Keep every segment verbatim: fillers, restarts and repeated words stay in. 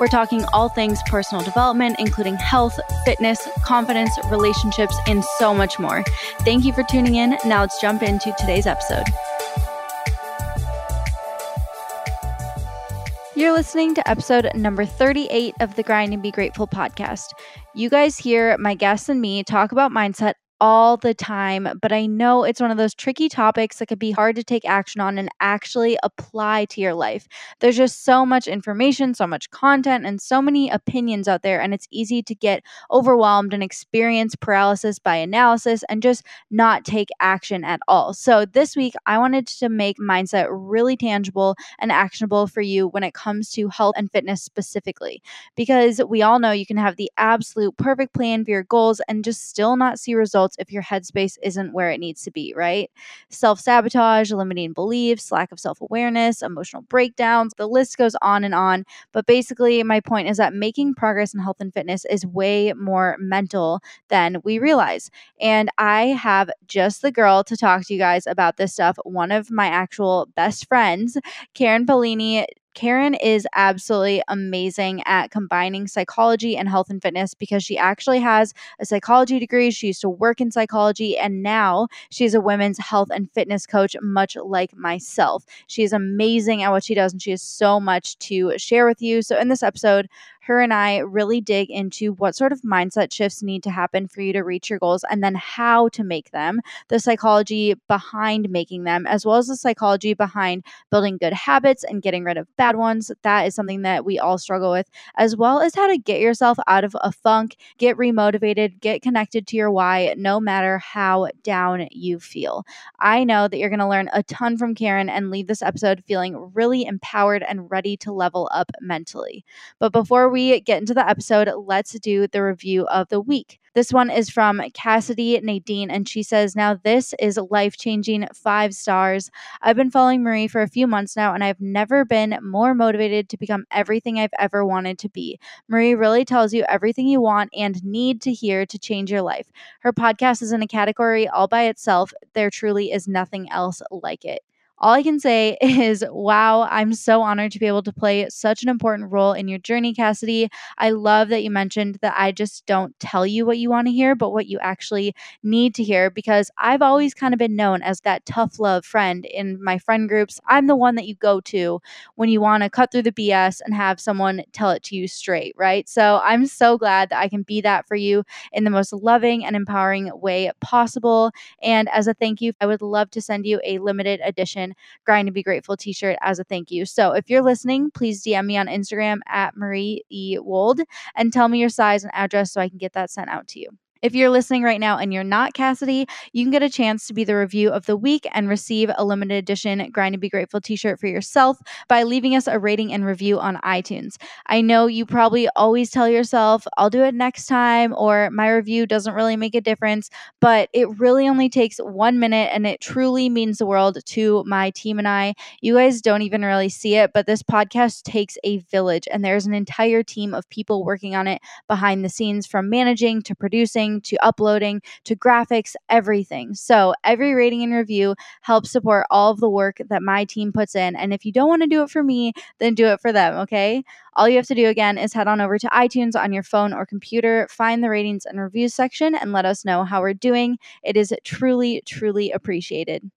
We're talking all things personal development, including health, fitness, confidence, relationships, and so much more. Thank you for tuning in. Now let's jump into today's episode. You're listening to episode number thirty-eight of the Grind and Be Grateful podcast. You guys hear my guests and me talk about mindset all the time, but I know it's one of those tricky topics that could be hard to take action on and actually apply to your life. There's just so much information, so much content, and so many opinions out there, and it's easy to get overwhelmed and experience paralysis by analysis and just not take action at all. So this week, I wanted to make mindset really tangible and actionable for you when it comes to health and fitness specifically, because we all know you can have the absolute perfect plan for your goals and just still not see results if your headspace isn't where it needs to be, right? Self-sabotage, limiting beliefs, lack of self-awareness, emotional breakdowns, the list goes on and on. But basically, my point is that making progress in health and fitness is way more mental than we realize. And I have just the girl to talk to you guys about this stuff. One of my actual best friends, Caryn Paolini. Caryn is absolutely amazing at combining psychology and health and fitness because she actually has a psychology degree. She used to work in psychology, and now she's a women's health and fitness coach, much like myself. She is amazing at what she does, and she has so much to share with you. So in this episode, her and I really dig into what sort of mindset shifts need to happen for you to reach your goals and then how to make them, the psychology behind making them, as well as the psychology behind building good habits and getting rid of bad ones. That is something that we all struggle with, as well as how to get yourself out of a funk, get remotivated, get connected to your why, no matter how down you feel. I know that you're going to learn a ton from Caryn and leave this episode feeling really empowered and ready to level up mentally. But before we we get into the episode, let's do the review of the week. This one is from Cassidy Nadine, and she says, now this is life-changing, five stars. I've been following Marie for a few months now, and I've never been more motivated to become everything I've ever wanted to be. Marie really tells you everything you want and need to hear to change your life. Her podcast is in a category all by itself. There truly is nothing else like it. All I can say is, wow, I'm so honored to be able to play such an important role in your journey, Cassidy. I love that you mentioned that I just don't tell you what you want to hear, but what you actually need to hear, because I've always kind of been known as that tough love friend in my friend groups. I'm the one that you go to when you want to cut through the B S and have someone tell it to you straight, right? So I'm so glad that I can be that for you in the most loving and empowering way possible. And as a thank you, I would love to send you a limited edition Grind and Be Grateful t-shirt as a thank you. So if you're listening, please D M me on Instagram at Marie Ewold and tell me your size and address so I can get that sent out to you. If you're listening right now and you're not Cassidy, you can get a chance to be the review of the week and receive a limited edition Grind and Be Grateful t-shirt for yourself by leaving us a rating and review on iTunes. I know you probably always tell yourself, I'll do it next time, or my review doesn't really make a difference, but it really only takes one minute and it truly means the world to my team and I. You guys don't even really see it, but this podcast takes a village, and there's an entire team of people working on it behind the scenes, from managing to producing, to uploading, to graphics, everything. So every rating and review helps support all of the work that my team puts in. And if you don't want to do it for me, then do it for them, okay? All you have to do again is head on over to iTunes on your phone or computer, find the ratings and reviews section, and let us know how we're doing. It is truly, truly appreciated.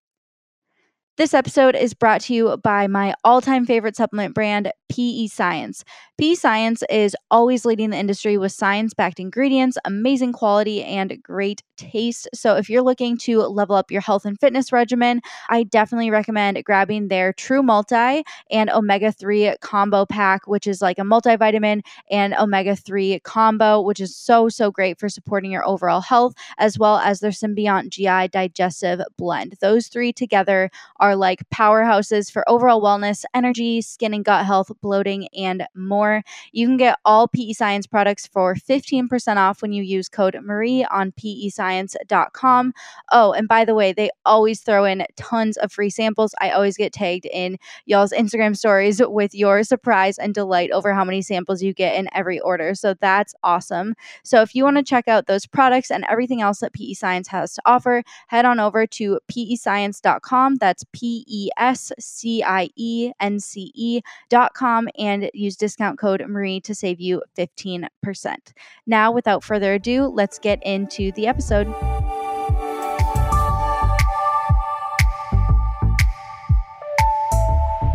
This episode is brought to you by my all-time favorite supplement brand, P E Science. P E Science is always leading the industry with science-backed ingredients, amazing quality, and great taste. So if you're looking to level up your health and fitness regimen, I definitely recommend grabbing their True Multi and omega three combo pack, which is like a multivitamin and omega three combo, which is so, so great for supporting your overall health, as well as their Symbiont G I Digestive Blend. Those three together are are like powerhouses for overall wellness, energy, skin and gut health, bloating, and more. You can get all P E Science products for fifteen percent off when you use code Marie on P E science dot com. Oh, and by the way, they always throw in tons of free samples. I always get tagged in y'all's Instagram stories with your surprise and delight over how many samples you get in every order. So that's awesome. So if you want to check out those products and everything else that P E Science has to offer, head on over to P E science dot com. That's P E S C I E N C E dot com and use discount code Marie to save you fifteen percent. Now, without further ado, let's get into the episode.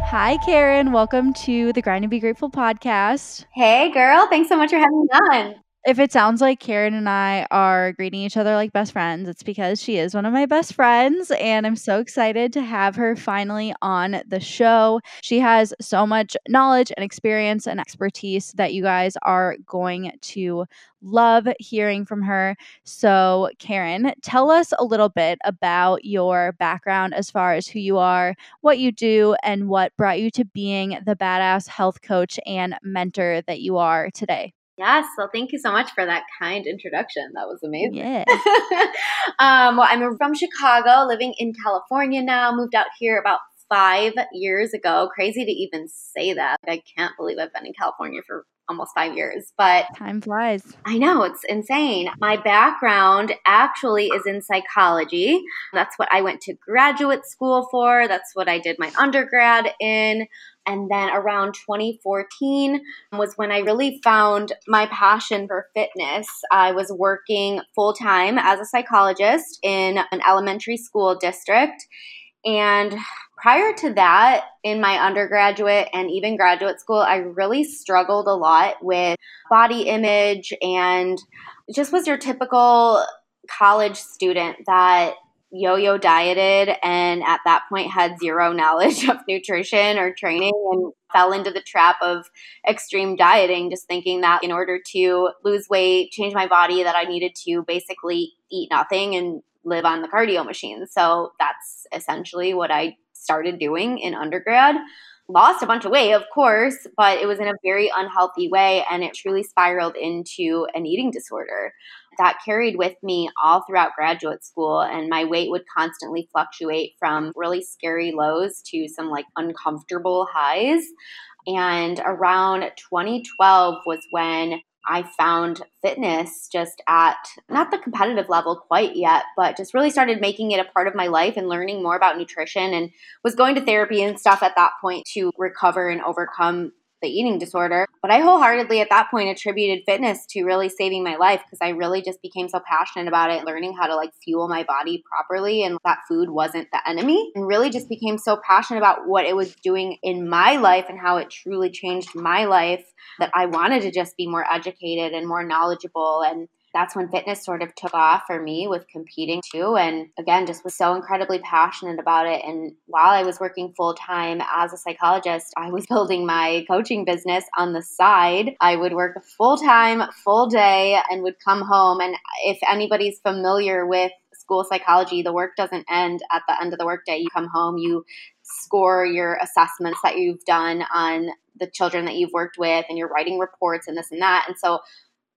Hi, Caryn. Welcome to the Grind and Be Grateful podcast. Hey, girl. Thanks so much for having me on. If it sounds like Caryn and I are greeting each other like best friends, it's because she is one of my best friends, and I'm so excited to have her finally on the show. She has so much knowledge and experience and expertise that you guys are going to love hearing from her. So, Caryn, tell us a little bit about your background as far as who you are, what you do, and what brought you to being the badass health coach and mentor that you are today. Yes. Well, thank you so much for that kind introduction. That was amazing. Yeah. um, well, I'm from Chicago, living in California now, moved out here about five years ago. Crazy to even say that. I can't believe I've been in California for almost five years. But time flies. I know. It's insane. My background actually is in psychology. That's what I went to graduate school for. That's what I did my undergrad in. And then around twenty fourteen was when I really found my passion for fitness. I was working full-time as a psychologist in an elementary school district. And prior to that, in my undergraduate and even graduate school, I really struggled a lot with body image and just was your typical college student that yo-yo dieted and at that point had zero knowledge of nutrition or training and fell into the trap of extreme dieting, just thinking that in order to lose weight, change my body, that I needed to basically eat nothing and live on the cardio machine. So that's essentially what I started doing in undergrad. Lost a bunch of weight, of course, but it was in a very unhealthy way, and it truly spiraled into an eating disorder that carried with me all throughout graduate school, and my weight would constantly fluctuate from really scary lows to some like uncomfortable highs. And around twenty twelve was when I found fitness just at not the competitive level quite yet, but just really started making it a part of my life and learning more about nutrition, and was going to therapy and stuff at that point to recover and overcome the eating disorder. But I wholeheartedly at that point attributed fitness to really saving my life, because I really just became so passionate about it, learning how to like fuel my body properly and that food wasn't the enemy, and really just became so passionate about what it was doing in my life and how it truly changed my life that I wanted to just be more educated and more knowledgeable. And that's when fitness sort of took off for me with competing too. And again, just was so incredibly passionate about it. And while I was working full time as a psychologist, I was building my coaching business on the side. I would work full time, full day, and would come home. And if anybody's familiar with school psychology, the work doesn't end at the end of the workday. You come home, you score your assessments that you've done on the children that you've worked with, and you're writing reports and this and that. And so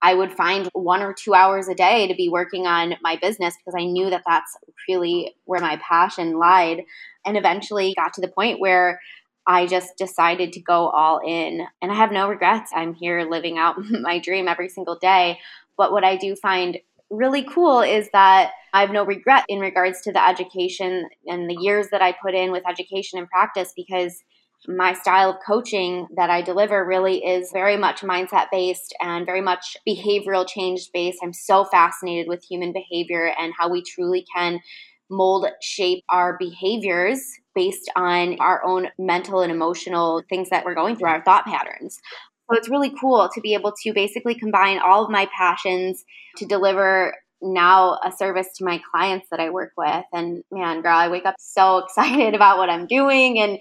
I would find one or two hours a day to be working on my business, because I knew that that's really where my passion lied. And eventually got to the point where I just decided to go all in. And I have no regrets. I'm here living out my dream every single day. But what I do find really cool is that I have no regret in regards to the education and the years that I put in with education and practice, because my style of coaching that I deliver really is very much mindset based and very much behavioral change based. I'm so fascinated with human behavior and how we truly can mold, shape our behaviors based on our own mental and emotional things that we're going through, our thought patterns. So it's really cool to be able to basically combine all of my passions to deliver now a service to my clients that I work with. And man, girl, I wake up so excited about what I'm doing. And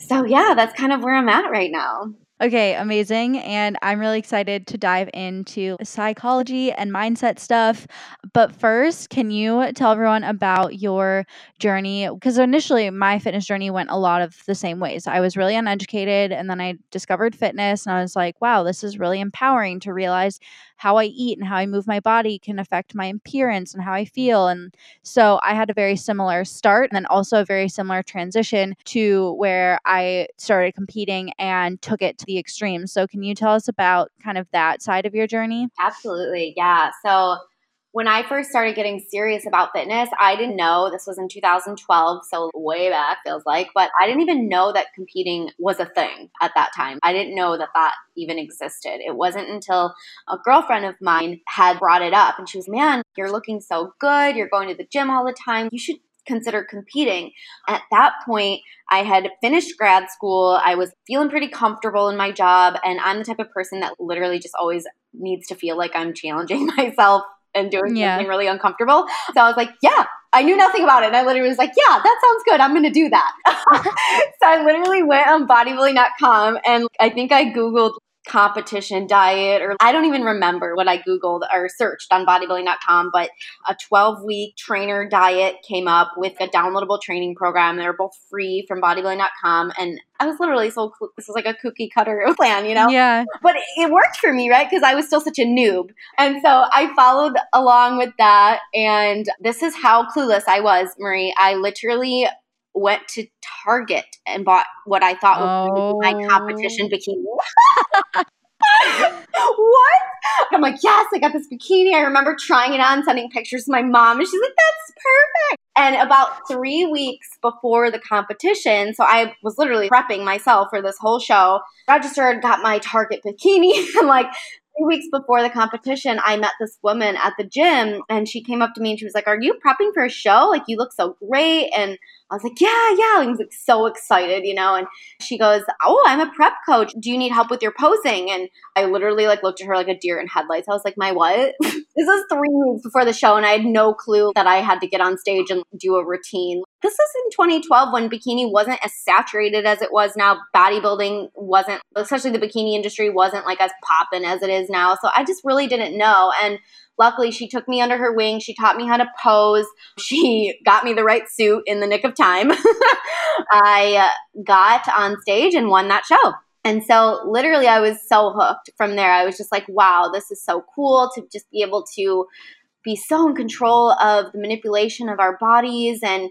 so yeah, that's kind of where I'm at right now. Okay, amazing. And I'm really excited to dive into psychology and mindset stuff. But first, can you tell everyone about your journey? Because initially, my fitness journey went a lot of the same ways. I was really uneducated, and then I discovered fitness, and I was like, wow, this is really empowering to realize how I eat and how I move my body can affect my appearance and how I feel. And so I had a very similar start and then also a very similar transition to where I started competing and took it to the extreme. So can you tell us about kind of that side of your journey? Absolutely. Yeah. So when I first started getting serious about fitness, I didn't know, this was in two thousand twelve, so way back feels like, but I didn't even know that competing was a thing at that time. I didn't know that that even existed. It wasn't until a girlfriend of mine had brought it up and she was, man, you're looking so good. You're going to the gym all the time. You should consider competing. At that point, I had finished grad school. I was feeling pretty comfortable in my job, and I'm the type of person that literally just always needs to feel like I'm challenging myself and doing yeah. something really uncomfortable. So I was like, yeah, I knew nothing about it. And I literally was like, yeah, that sounds good. I'm going to do that. So I literally went on bodybuilding dot com, and I think I Googled competition diet, or I don't even remember what I Googled or searched on bodybuilding dot com, but a twelve week trainer diet came up with a downloadable training program. They were both free from bodybuilding dot com. And I was literally so, this was like a cookie cutter plan, you know? Yeah. But it worked for me, right? Because I was still such a noob. And so I followed along with that. And this is how clueless I was, Marie. I literally went to Target and bought what I thought was oh. my competition bikini. What? I'm like, yes, I got this bikini. I remember trying it on, sending pictures to my mom, and she's like, that's perfect. And about three weeks before the competition, so I was literally prepping myself for this whole show, registered, got my Target bikini, and like three weeks before the competition, I met this woman at the gym, and she came up to me and she was like, are you prepping for a show? Like, you look so great. And I was like, yeah, yeah. And I was like so excited, you know? And she goes, oh, I'm a prep coach. Do you need help with your posing? And I literally like looked at her like a deer in headlights. I was like, my what? This was three weeks before the show, and I had no clue that I had to get on stage and do a routine. This is in twenty twelve, when bikini wasn't as saturated as it was now. Bodybuilding wasn't, especially the bikini industry, wasn't like as poppin' as it is now. So I just really didn't know. And luckily, she took me under her wing. She taught me how to pose. She got me the right suit in the nick of time. I got on stage and won that show. And so literally, I was so hooked from there. I was just like, wow, this is so cool to just be able to be so in control of the manipulation of our bodies. And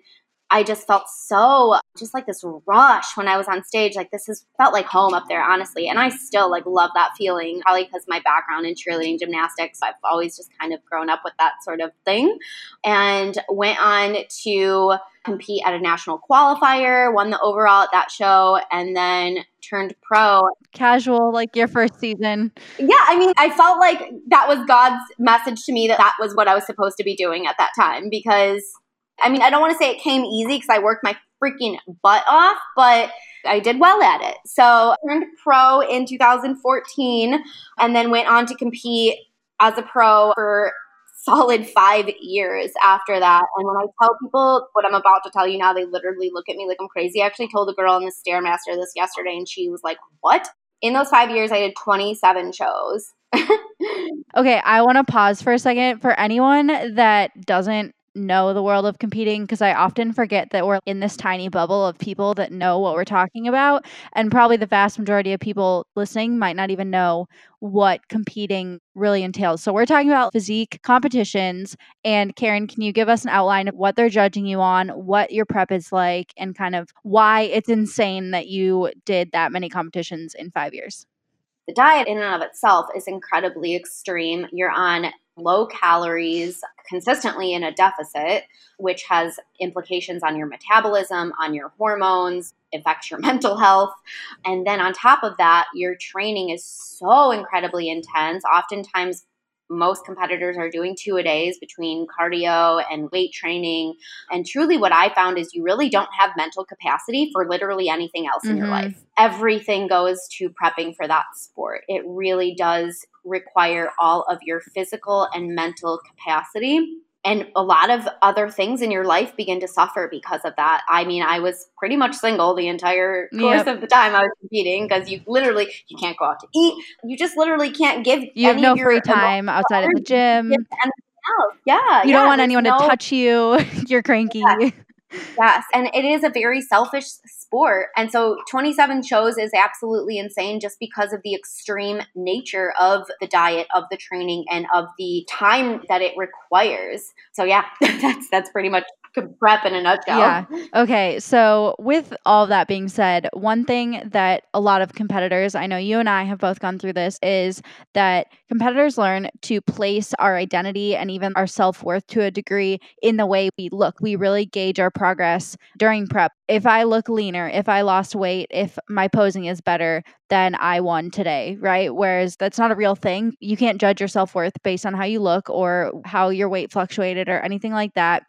I just felt so just like this rush when I was on stage. Like, this has felt like home up there, honestly. And I still like love that feeling, probably because my background in cheerleading gymnastics, I've always just kind of grown up with that sort of thing. And went on to compete at a national qualifier, won the overall at that show, and then turned pro. Casual, like your first season. Yeah, I mean, I felt like that was God's message to me, that that was what I was supposed to be doing at that time, because I mean, I don't want to say it came easy because I worked my freaking butt off, but I did well at it. So I turned pro in two thousand fourteen, and then went on to compete as a pro for solid five years after that. And when I tell people what I'm about to tell you now, they literally look at me like I'm crazy. I actually told a girl in the Stairmaster this yesterday, and she was like, what? In those five years, I did twenty-seven shows. Okay, I want to pause for a second for anyone that doesn't know the world of competing, because I often forget that we're in this tiny bubble of people that know what we're talking about. And probably the vast majority of people listening might not even know what competing really entails. So we're talking about physique competitions. And Caryn, can you give us an outline of what they're judging you on, what your prep is like, and kind of why it's insane that you did that many competitions in five years? The diet in and of itself is incredibly extreme. You're on low calories, consistently in a deficit, which has implications on your metabolism, on your hormones, affects your mental health. And then on top of that, your training is so incredibly intense. Oftentimes, most competitors are doing two-a-days between cardio and weight training. And truly what I found is you really don't have mental capacity for literally anything else mm-hmm. in your life. Everything goes to prepping for that sport. It really does require all of your physical and mental capacity. And a lot of other things in your life begin to suffer because of that. I mean, I was pretty much single the entire course yep. of the time I was competing, because you literally you can't go out to eat. You just literally can't give you any have no of your free time outside of the gym. And yeah, you yeah, don't want anyone no, to touch you. You're cranky. Yeah. Yes. And it is a very selfish sport. And so twenty-seven shows is absolutely insane just because of the extreme nature of the diet, of the training, and of the time that it requires. So yeah, that's, that's pretty much prep in a nutshell. Yeah. Okay. So with all that being said, one thing that a lot of competitors, I know you and I have both gone through this, is that competitors learn to place our identity and even our self-worth to a degree in the way we look. We really gauge our progress during prep. If I look leaner, if I lost weight, if my posing is better, then I won today, right? Whereas that's not a real thing. You can't judge your self-worth based on how you look or how your weight fluctuated or anything like that.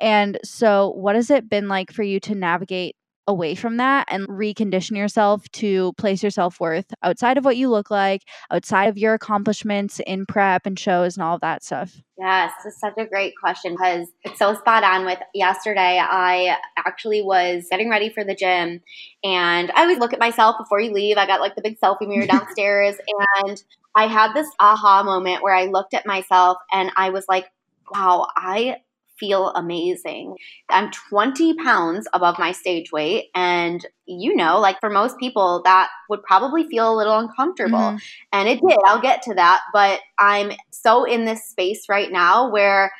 And so what has it been like for you to navigate away from that and recondition yourself to place your self-worth outside of what you look like, outside of your accomplishments in prep and shows and all of that stuff? Yes, it's such a great question because it's so spot on with yesterday. I actually was getting ready for the gym and I always look at myself before you leave. I got like the big selfie mirror downstairs and I had this aha moment where I looked at myself and I was like, wow, I feel amazing. I'm twenty pounds above my stage weight. And you know, like for most people, that would probably feel a little uncomfortable. Mm-hmm. And it did. I'll get to that. But I'm so in this space right now where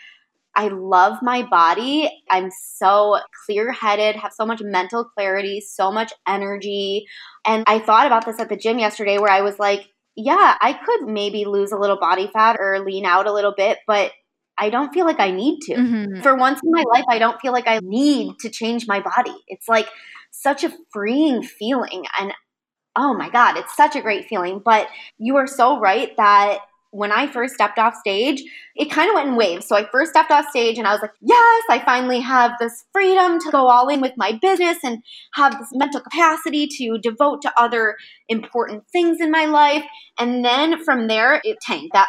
I love my body. I'm so clear-headed, have so much mental clarity, so much energy. And I thought about this at the gym yesterday where I was like, yeah, I could maybe lose a little body fat or lean out a little bit, but I don't feel like I need to. Mm-hmm. For once in my life, I don't feel like I need to change my body. It's like such a freeing feeling. And oh my God, it's such a great feeling. But you are so right that when I first stepped off stage, it kind of went in waves. So I first stepped off stage and I was like, yes, I finally have this freedom to go all in with my business and have this mental capacity to devote to other important things in my life. And then from there, it tanked. That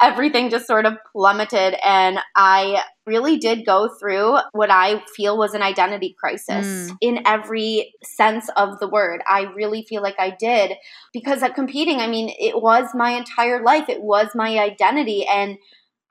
everything just sort of plummeted. And I really did go through what I feel was an identity crisis mm. in every sense of the word. I really feel like I did because at competing, I mean, it was my entire life. It was my identity. And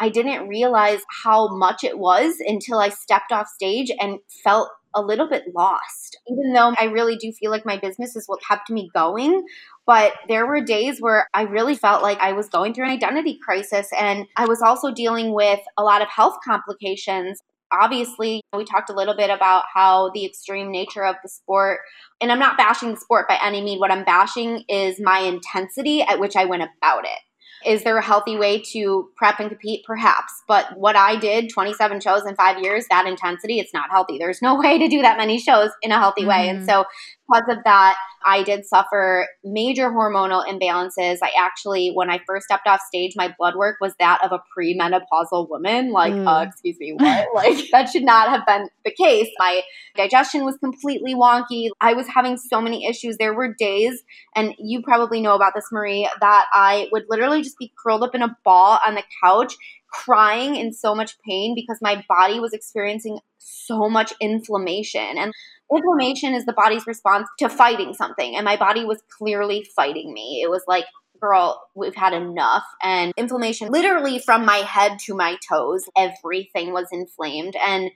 I didn't realize how much it was until I stepped off stage and felt a little bit lost, even though I really do feel like my business is what kept me going. But there were days where I really felt like I was going through an identity crisis. And I was also dealing with a lot of health complications. Obviously, we talked a little bit about how the extreme nature of the sport, and I'm not bashing the sport by any means. What I'm bashing is my intensity at which I went about it. Is there a healthy way to prep and compete? Perhaps. But what I did, twenty-seven shows in five years, that intensity, it's not healthy. There's no way to do that many shows in a healthy mm-hmm. way. And so because of that, I did suffer major hormonal imbalances. I actually, when I first stepped off stage, my blood work was that of a premenopausal woman. Like, mm. uh, excuse me, what? Like, that should not have been the case. My digestion was completely wonky. I was having so many issues. There were days, and you probably know about this, Marie, that I would literally just be curled up in a ball on the couch, crying in so much pain because my body was experiencing so much inflammation. And inflammation is the body's response to fighting something. And my body was clearly fighting me. It was like, girl, we've had enough. And inflammation, literally from my head to my toes, everything was inflamed. And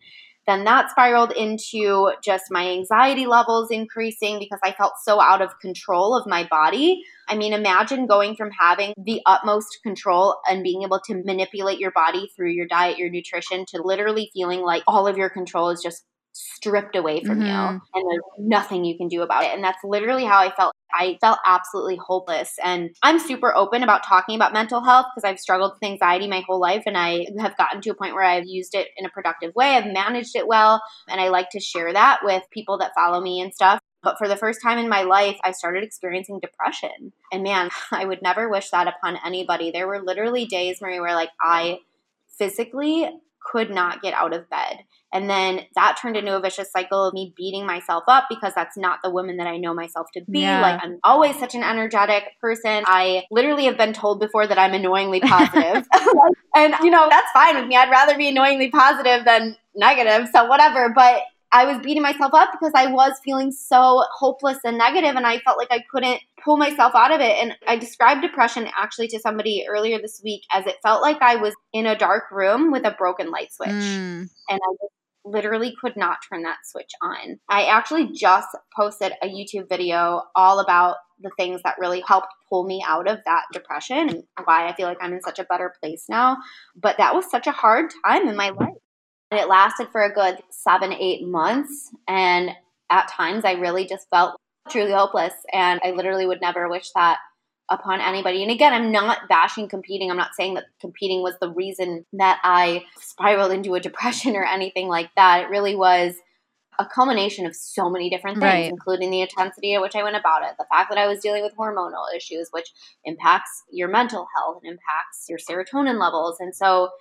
then that spiraled into just my anxiety levels increasing because I felt so out of control of my body. I mean, imagine going from having the utmost control and being able to manipulate your body through your diet, your nutrition, to literally feeling like all of your control is just stripped away from mm-hmm. you and there's nothing you can do about it. And that's literally how I felt. I felt absolutely hopeless. And I'm super open about talking about mental health because I've struggled with anxiety my whole life. And I have gotten to a point where I've used it in a productive way. I've managed it well. And I like to share that with people that follow me and stuff. But for the first time in my life, I started experiencing depression. And man, I would never wish that upon anybody. There were literally days, Marie, where like I physically could not get out of bed. And then that turned into a vicious cycle of me beating myself up because that's not the woman that I know myself to be. Yeah. Like, I'm always such an energetic person. I literally have been told before that I'm annoyingly positive. And, you know, that's fine with me. I'd rather be annoyingly positive than negative, so whatever. But I was beating myself up because I was feeling so hopeless and negative, and I felt like I couldn't pull myself out of it. And I described depression actually to somebody earlier this week as it felt like I was in a dark room with a broken light switch. Mm. And I just literally could not turn that switch on. I actually just posted a YouTube video all about the things that really helped pull me out of that depression and why I feel like I'm in such a better place now. But that was such a hard time in my life. And it lasted for a good seven, eight months. And at times I really just felt truly hopeless. And I literally would never wish that upon anybody. And again, I'm not bashing competing. I'm not saying that competing was the reason that I spiraled into a depression or anything like that. It really was a culmination of so many different things, right, including the intensity at which I went about it, the fact that I was dealing with hormonal issues, which impacts your mental health and impacts your serotonin levels. And so,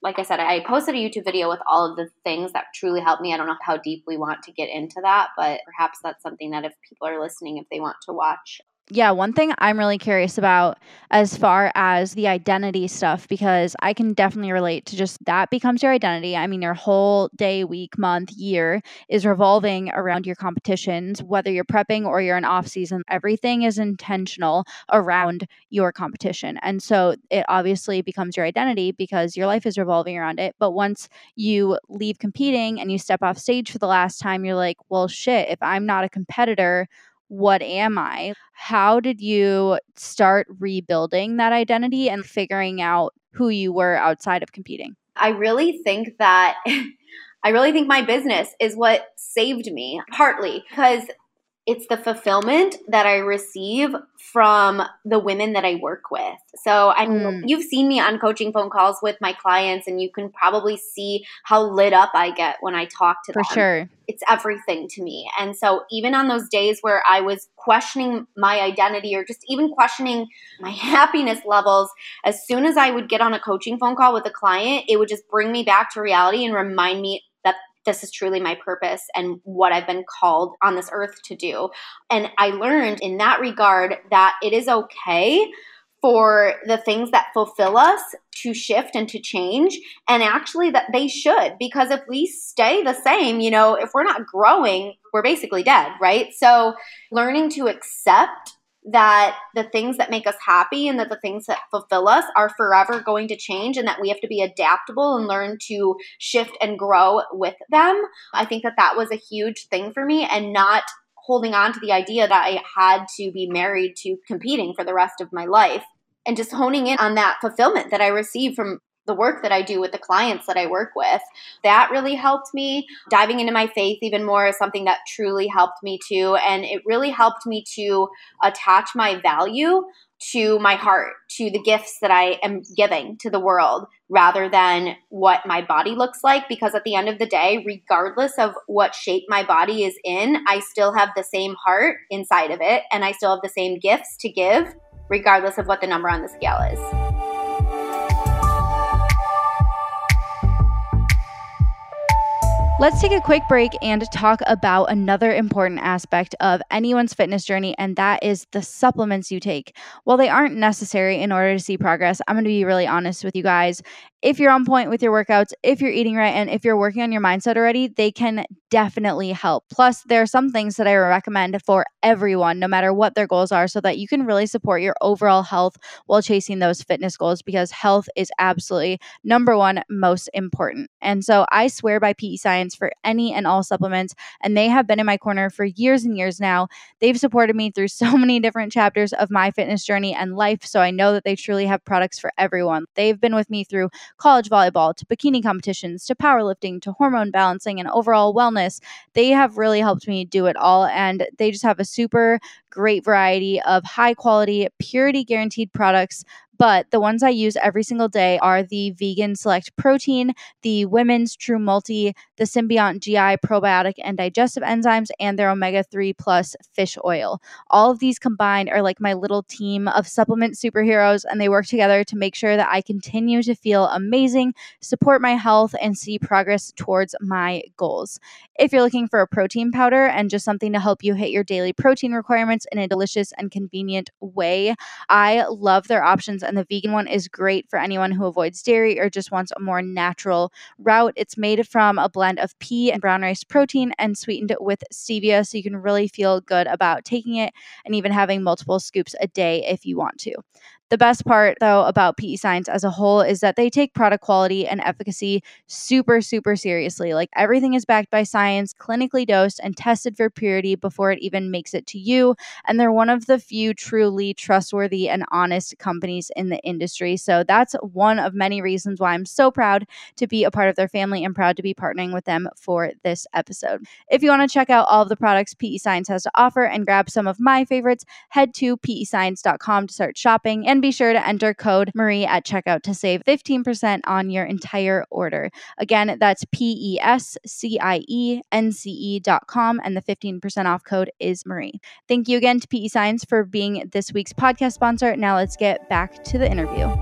like I said, I posted a YouTube video with all of the things that truly helped me. I don't know how deep we want to get into that, but perhaps that's something that if people are listening, if they want to watch. Yeah, one thing I'm really curious about as far as the identity stuff, because I can definitely relate to just that becomes your identity. I mean, your whole day, week, month, year is revolving around your competitions, whether you're prepping or you're in off season, everything is intentional around your competition. And so it obviously becomes your identity because your life is revolving around it. But once you leave competing and you step off stage for the last time, you're like, well, shit, if I'm not a competitor, what am I? How did you start rebuilding that identity and figuring out who you were outside of competing? I really think that I really think my business is what saved me, partly because it's the fulfillment that I receive from the women that I work with. So I mm. you've seen me on coaching phone calls with my clients, and you can probably see how lit up I get when I talk to them. For sure. It's everything to me. And so even on those days where I was questioning my identity or just even questioning my happiness levels, as soon as I would get on a coaching phone call with a client, it would just bring me back to reality and remind me that this is truly my purpose and what I've been called on this earth to do. And I learned in that regard that it is okay for the things that fulfill us to shift and to change, and actually that they should, because if we stay the same, you know, if we're not growing, we're basically dead, right? So learning to accept that the things that make us happy and that the things that fulfill us are forever going to change, and that we have to be adaptable and learn to shift and grow with them. I think that that was a huge thing for me, and not holding on to the idea that I had to be married to competing for the rest of my life, and just honing in on that fulfillment that I receive from the work that I do with the clients that I work with. That really helped me. Diving into my faith even more is something that truly helped me too. And it really helped me to attach my value to my heart, to the gifts that I am giving to the world, rather than what my body looks like. Because at the end of the day, regardless of what shape my body is in, I still have the same heart inside of it. And I still have the same gifts to give, regardless of what the number on the scale is. Let's take a quick break and talk about another important aspect of anyone's fitness journey, and that is the supplements you take. While they aren't necessary in order to see progress, I'm going to be really honest with you guys. If you're on point with your workouts, if you're eating right, and if you're working on your mindset already, they can definitely help. Plus, there are some things that I recommend for everyone, no matter what their goals are, so that you can really support your overall health while chasing those fitness goals, because health is absolutely number one most important. And so I swear by P E Science for any and all supplements, and they have been in my corner for years and years now. They've supported me through so many different chapters of my fitness journey and life, so I know that they truly have products for everyone. They've been with me through college volleyball, to bikini competitions, to powerlifting, to hormone balancing, and overall wellness. They have really helped me do it all, and they just have a super great variety of high quality, purity guaranteed products But the ones I use every single day are the Vegan Select Protein, the Women's True Multi, the Symbiont G I Probiotic and Digestive Enzymes, and their omega three plus fish oil. All of these combined are like my little team of supplement superheroes, and they work together to make sure that I continue to feel amazing, support my health, and see progress towards my goals. If you're looking for a protein powder and just something to help you hit your daily protein requirements in a delicious and convenient way, I love their options, and the vegan one is great for anyone who avoids dairy or just wants a more natural route. It's made from a blend of pea and brown rice protein and sweetened with stevia, so you can really feel good about taking it and even having multiple scoops a day if you want to. The best part, though, about P E Science as a whole is that they take product quality and efficacy super, super seriously. Like, everything is backed by science, clinically dosed, and tested for purity before it even makes it to you. And they're one of the few truly trustworthy and honest companies in the industry. So that's one of many reasons why I'm so proud to be a part of their family and proud to be partnering with them for this episode. If you want to check out all of the products P E Science has to offer and grab some of my favorites, head to P E science dot com to start shopping, and be sure to enter code Marie at checkout to save fifteen percent on your entire order. Again, that's P E S C I E N C E dot com, and the fifteen percent off code is Marie. Thank you again to P E Science for being this week's podcast sponsor. Now let's get back to the interview.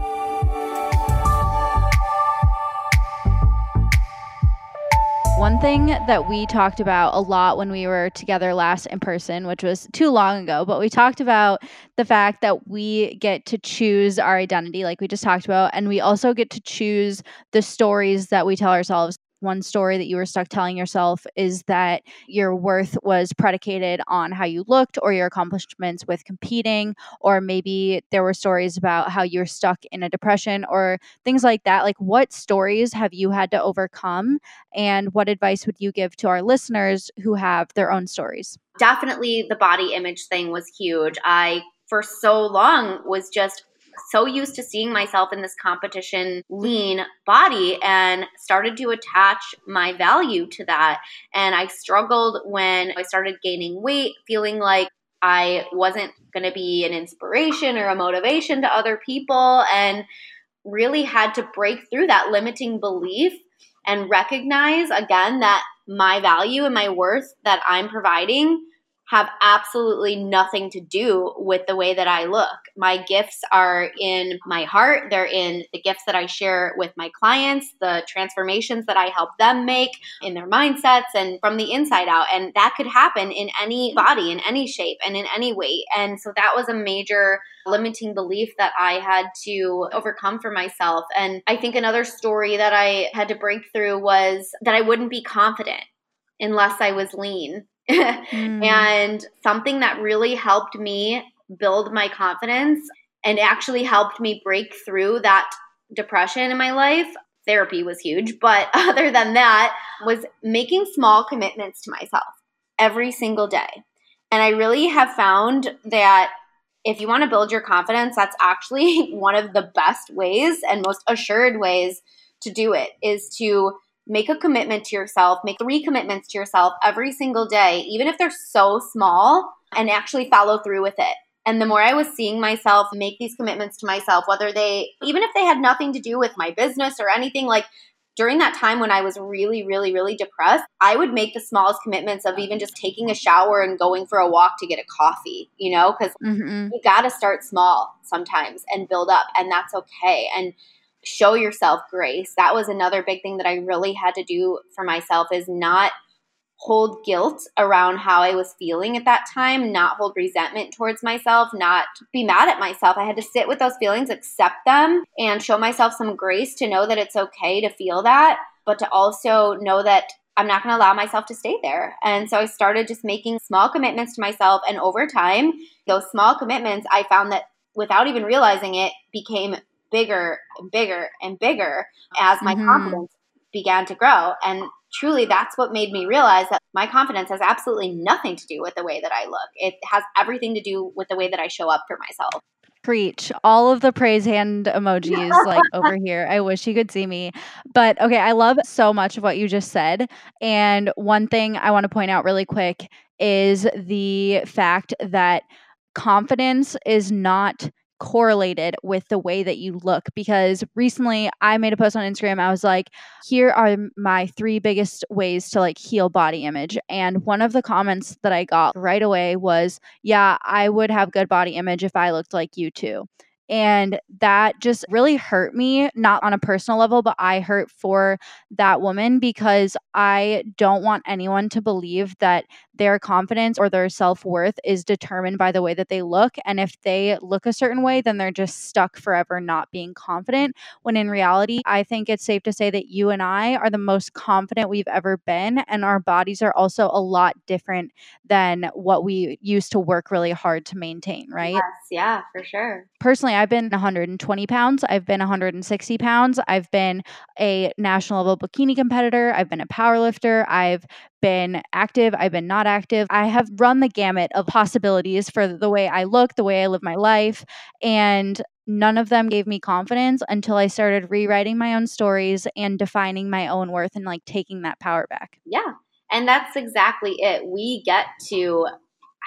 One thing that we talked about a lot when we were together last in person, which was too long ago, but we talked about the fact that we get to choose our identity, like we just talked about, and we also get to choose the stories that we tell ourselves. One story that you were stuck telling yourself is that your worth was predicated on how you looked or your accomplishments with competing, or maybe there were stories about how you were stuck in a depression or things like that. Like, what stories have you had to overcome, and what advice would you give to our listeners who have their own stories? Definitely the body image thing was huge. I, for so long, was just so used to seeing myself in this competition lean body and started to attach my value to that. And I struggled when I started gaining weight, feeling like I wasn't going to be an inspiration or a motivation to other people, and really had to break through that limiting belief and recognize again that my value and my worth that I'm providing have absolutely nothing to do with the way that I look. My gifts are in my heart. They're in the gifts that I share with my clients, the transformations that I help them make in their mindsets and from the inside out. And that could happen in any body, in any shape, and in any weight. And so that was a major limiting belief that I had to overcome for myself. And I think another story that I had to break through was that I wouldn't be confident unless I was lean. mm. And something that really helped me build my confidence and actually helped me break through that depression in my life, therapy was huge, but other than that, was making small commitments to myself every single day. And I really have found that if you want to build your confidence, that's actually one of the best ways and most assured ways to do it, is to make a commitment to yourself, make three commitments to yourself every single day, even if they're so small, and actually follow through with it. And the more I was seeing myself make these commitments to myself, whether they, even if they had nothing to do with my business or anything, like during that time when I was really, really, really depressed, I would make the smallest commitments of even just taking a shower and going for a walk to get a coffee, you know, because mm-hmm. you got to start small sometimes and build up, and that's okay. And show yourself grace. That was another big thing that I really had to do for myself, is not hold guilt around how I was feeling at that time, not hold resentment towards myself, not be mad at myself. I had to sit with those feelings, accept them, and show myself some grace to know that it's okay to feel that, but to also know that I'm not going to allow myself to stay there. And so I started just making small commitments to myself. And over time, those small commitments, I found that without even realizing it, became bigger and bigger and bigger as my mm-hmm. confidence began to grow. And truly, that's what made me realize that my confidence has absolutely nothing to do with the way that I look. It has everything to do with the way that I show up for myself. Preach. All of the praise hand emojis like over here. I wish you could see me. But okay, I love so much of what you just said. And one thing I want to point out really quick is the fact that confidence is not correlated with the way that you look. Because recently I made a post on Instagram. I was like, here are my three biggest ways to like heal body image. And one of the comments that I got right away was, yeah, I would have good body image if I looked like you too. And that just really hurt me, not on a personal level, but I hurt for that woman, because I don't want anyone to believe that their confidence or their self-worth is determined by the way that they look. And if they look a certain way, then they're just stuck forever not being confident. When in reality, I think it's safe to say that you and I are the most confident we've ever been. And our bodies are also a lot different than what we used to work really hard to maintain, right? Yes, yeah, for sure. Personally, I've been one hundred twenty pounds. I've been one hundred sixty pounds. I've been a national level bikini competitor. I've been a power lifter. I've been active. I've been not active. I have run the gamut of possibilities for the way I look, the way I live my life. And none of them gave me confidence until I started rewriting my own stories and defining my own worth and like taking that power back. Yeah. And that's exactly it. We get to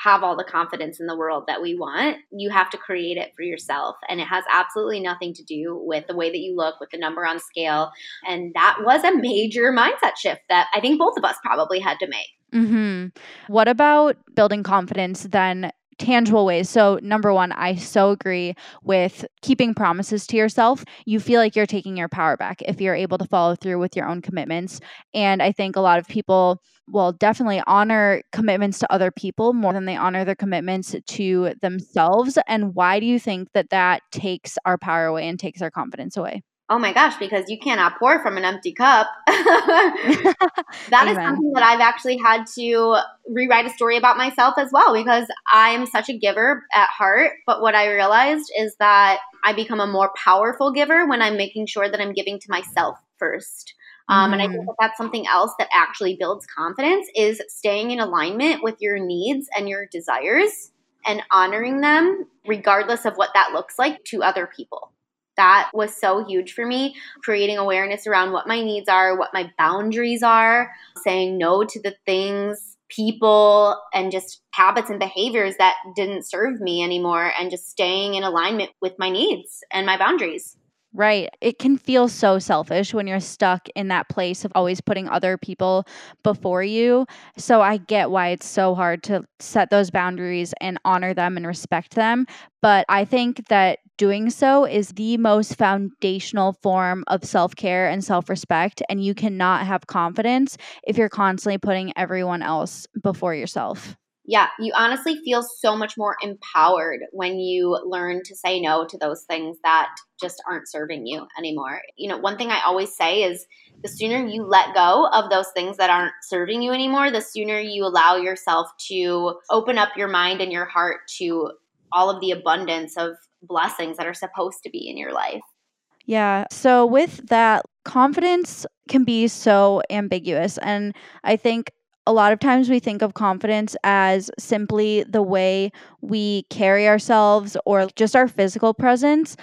have all the confidence in the world that we want. You have to create it for yourself. And it has absolutely nothing to do with the way that you look, with the number on scale. And that was a major mindset shift that I think both of us probably had to make. Mm-hmm. What about building confidence then? Tangible ways. So number one, I so agree with keeping promises to yourself. You feel like you're taking your power back if you're able to follow through with your own commitments. And I think a lot of people will definitely honor commitments to other people more than they honor their commitments to themselves. And why do you think that that takes our power away and takes our confidence away? Oh my gosh, because you cannot pour from an empty cup. That is something that I've actually had to rewrite a story about myself as well, because I'm such a giver at heart. But what I realized is that I become a more powerful giver when I'm making sure that I'm giving to myself first. Um, and I think that that's something else that actually builds confidence, is staying in alignment with your needs and your desires and honoring them regardless of what that looks like to other people. That was so huge for me, creating awareness around what my needs are, what my boundaries are, saying no to the things, people, and just habits and behaviors that didn't serve me anymore, and just staying in alignment with my needs and my boundaries. Right. It can feel so selfish when you're stuck in that place of always putting other people before you. So I get why it's so hard to set those boundaries and honor them and respect them. But I think that doing so is the most foundational form of self-care and self-respect. And you cannot have confidence if you're constantly putting everyone else before yourself. Yeah, you honestly feel so much more empowered when you learn to say no to those things that just aren't serving you anymore. You know, one thing I always say is the sooner you let go of those things that aren't serving you anymore, the sooner you allow yourself to open up your mind and your heart to all of the abundance of blessings that are supposed to be in your life. Yeah. So with that, confidence can be so ambiguous. And I think a lot of times we think of confidence as simply the way we carry ourselves or just our physical presence,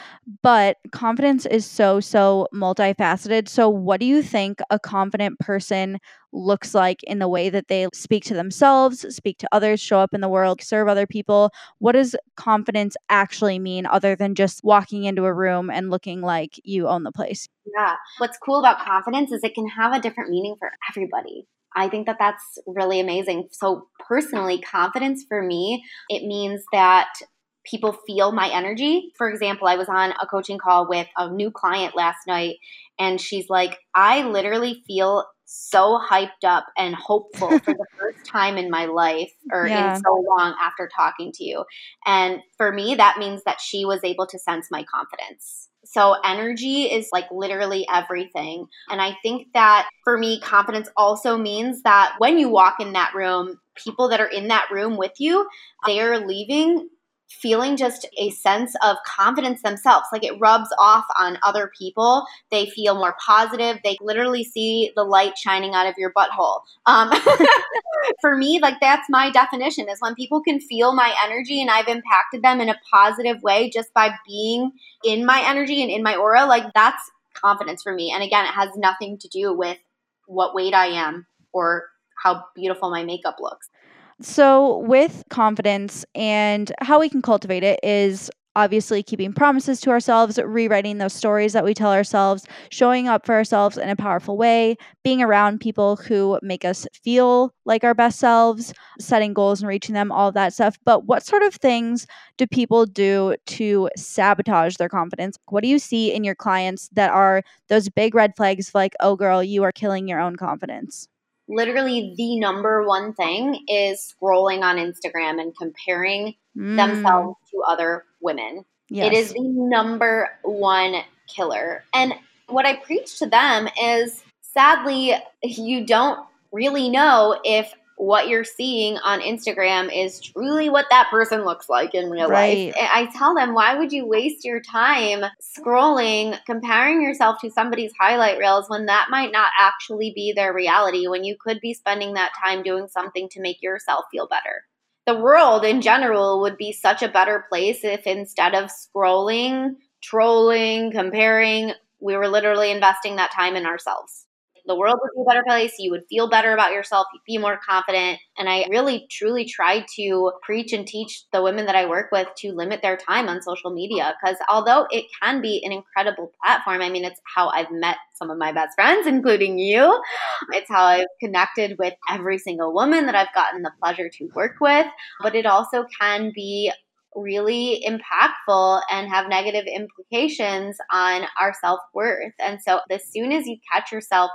but confidence is so, so multifaceted. So what do you think a confident person looks like in the way that they speak to themselves, speak to others, show up in the world, serve other people? What does confidence actually mean other than just walking into a room and looking like you own the place? Yeah. What's cool about confidence is it can have a different meaning for everybody. I think that that's really amazing. So personally, confidence for me, it means that people feel my energy. For example, I was on a coaching call with a new client last night, and she's like, I literally feel so hyped up and hopeful for the first time in my life or yeah. in so long after talking to you. And for me, that means that she was able to sense my confidence. So energy is like literally everything. And I think that for me, confidence also means that when you walk in that room, people that are in that room with you, they are leaving feeling just a sense of confidence themselves. Like it rubs off on other people. They feel more positive. They literally see the light shining out of your butthole. Um, for me, like that's my definition, is when people can feel my energy and I've impacted them in a positive way just by being in my energy and in my aura. Like that's confidence for me. And again, it has nothing to do with what weight I am or how beautiful my makeup looks. So with confidence and how we can cultivate it is obviously keeping promises to ourselves, rewriting those stories that we tell ourselves, showing up for ourselves in a powerful way, being around people who make us feel like our best selves, setting goals and reaching them, all of that stuff. But what sort of things do people do to sabotage their confidence? What do you see in your clients that are those big red flags like, oh girl, you are killing your own confidence? Literally the number one thing is scrolling on Instagram and comparing mm. themselves to other women. Yes. It is the number one killer. And what I preach to them is, sadly, you don't really know if what you're seeing on Instagram is truly what that person looks like in real right. life. I tell them, why would you waste your time scrolling, comparing yourself to somebody's highlight reels when that might not actually be their reality, when you could be spending that time doing something to make yourself feel better? The world in general would be such a better place if, instead of scrolling, trolling, comparing, we were literally investing that time in ourselves. The world would be a better place. You would feel better about yourself. You'd be more confident. And I really, truly try to preach and teach the women that I work with to limit their time on social media, because although it can be an incredible platform, I mean, it's how I've met some of my best friends, including you. It's how I've connected with every single woman that I've gotten the pleasure to work with. But it also can be really impactful and have negative implications on our self-worth. And so as soon as you catch yourself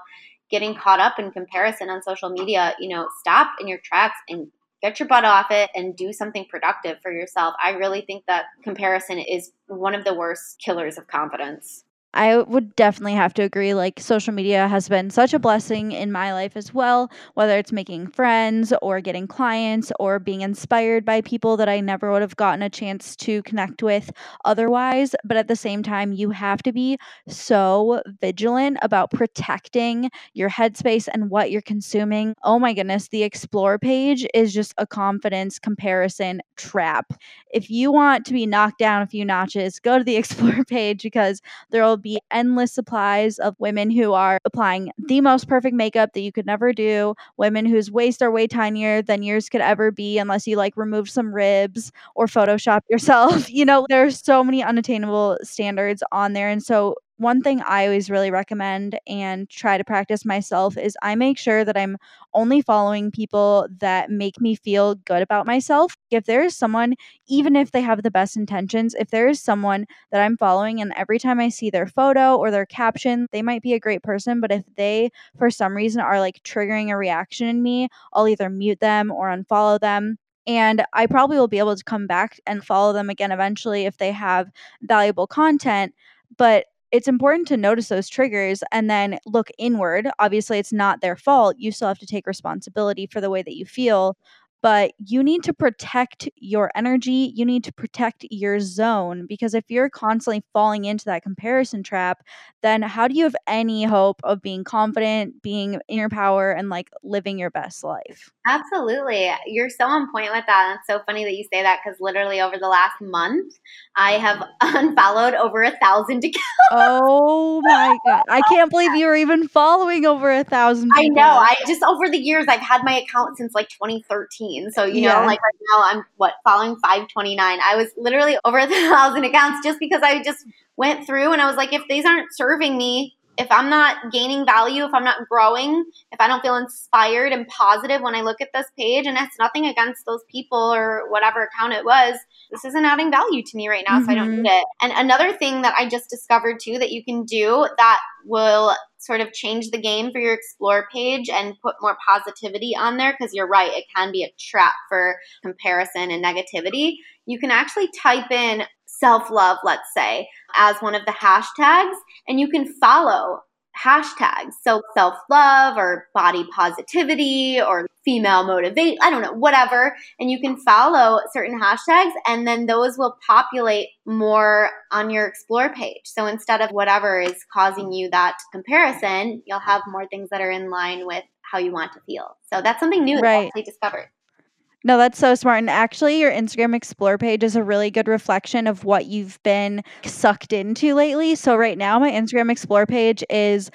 getting caught up in comparison on social media, you know, stop in your tracks and get your butt off it and do something productive for yourself. I really think that comparison is one of the worst killers of confidence. I would definitely have to agree. Like, social media has been such a blessing in my life as well, whether it's making friends or getting clients or being inspired by people that I never would have gotten a chance to connect with otherwise. But at the same time, you have to be so vigilant about protecting your headspace and what you're consuming. Oh my goodness, the Explore page is just a confidence comparison trap. If you want to be knocked down a few notches, go to the Explore page, because there will be endless supplies of women who are applying the most perfect makeup that you could never do, women whose waists are way tinier than yours could ever be unless you like remove some ribs or Photoshop yourself. You know, there's so many unattainable standards on there. And so one thing I always really recommend and try to practice myself is I make sure that I'm only following people that make me feel good about myself. If there is someone, even if they have the best intentions, if there is someone that I'm following and every time I see their photo or their caption, they might be a great person, but if they, for some reason, are like triggering a reaction in me, I'll either mute them or unfollow them. And I probably will be able to come back and follow them again eventually if they have valuable content. But it's important to notice those triggers and then look inward. Obviously, it's not their fault. You still have to take responsibility for the way that you feel, but you need to protect your energy. You need to protect your zone, because if you're constantly falling into that comparison trap, then how do you have any hope of being confident, being in your power, and like living your best life? Absolutely. You're so on point with that. It's so funny that you say that, because literally over the last month, I have unfollowed over a thousand accounts. Oh my God. I can't believe you were even following over a thousand people. I know. I just, over the years, I've had my account since like twenty thirteen. So, you know, yeah. like right now I'm what following five twenty-nine. I was literally over a thousand accounts just because I just went through and I was like, if these aren't serving me, if I'm not gaining value, if I'm not growing, if I don't feel inspired and positive when I look at this page, and it's nothing against those people or whatever account it was, this isn't adding value to me right now. Mm-hmm. So I don't need it. And another thing that I just discovered too, that you can do that will sort of change the game for your Explore page and put more positivity on there, because you're right, it can be a trap for comparison and negativity. You can actually type in self-love, let's say, as one of the hashtags, and you can follow hashtags. So self-love or body positivity or female motivate, I don't know, whatever. And you can follow certain hashtags, and then those will populate more on your Explore page. So instead of whatever is causing you that comparison, you'll have more things that are in line with how you want to feel. So that's something new right. that I actually discovered. No, that's so smart. And actually, your Instagram Explore page is a really good reflection of what you've been sucked into lately. So right now, my Instagram Explore page is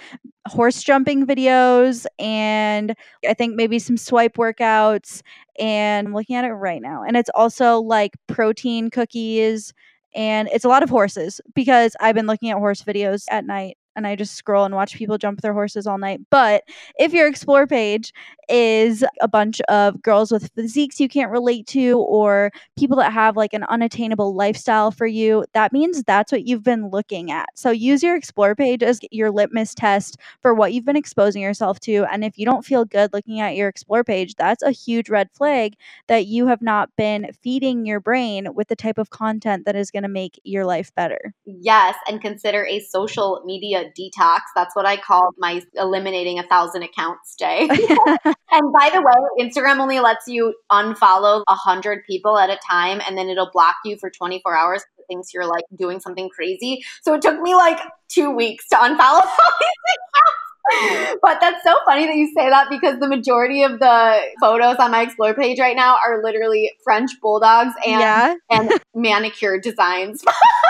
horse jumping videos and I think maybe some swipe workouts. And I'm looking at it right now. And it's also like protein cookies And it's a lot of horses because I've been looking at horse videos at night and I just scroll and watch people jump their horses all night. But if your explore page is a bunch of girls with physiques you can't relate to or people that have like an unattainable lifestyle for you, that means that's what you've been looking at. So use your explore page as your litmus test for what you've been exposing yourself to. And if you don't feel good looking at your explore page, that's a huge red flag that you have not been feeding your brain with the type of content that is going to make your life better. Yes, and consider a social media detox. That's what I call my eliminating a thousand accounts day. And by the way, Instagram only lets you unfollow a hundred people at a time, and then it'll block you for twenty-four hours because it thinks you're like doing something crazy. So it took me like two weeks to unfollow all these accounts. But that's so funny that you say that because the majority of the photos on my explore page right now are literally French bulldogs and, yeah. and manicure designs.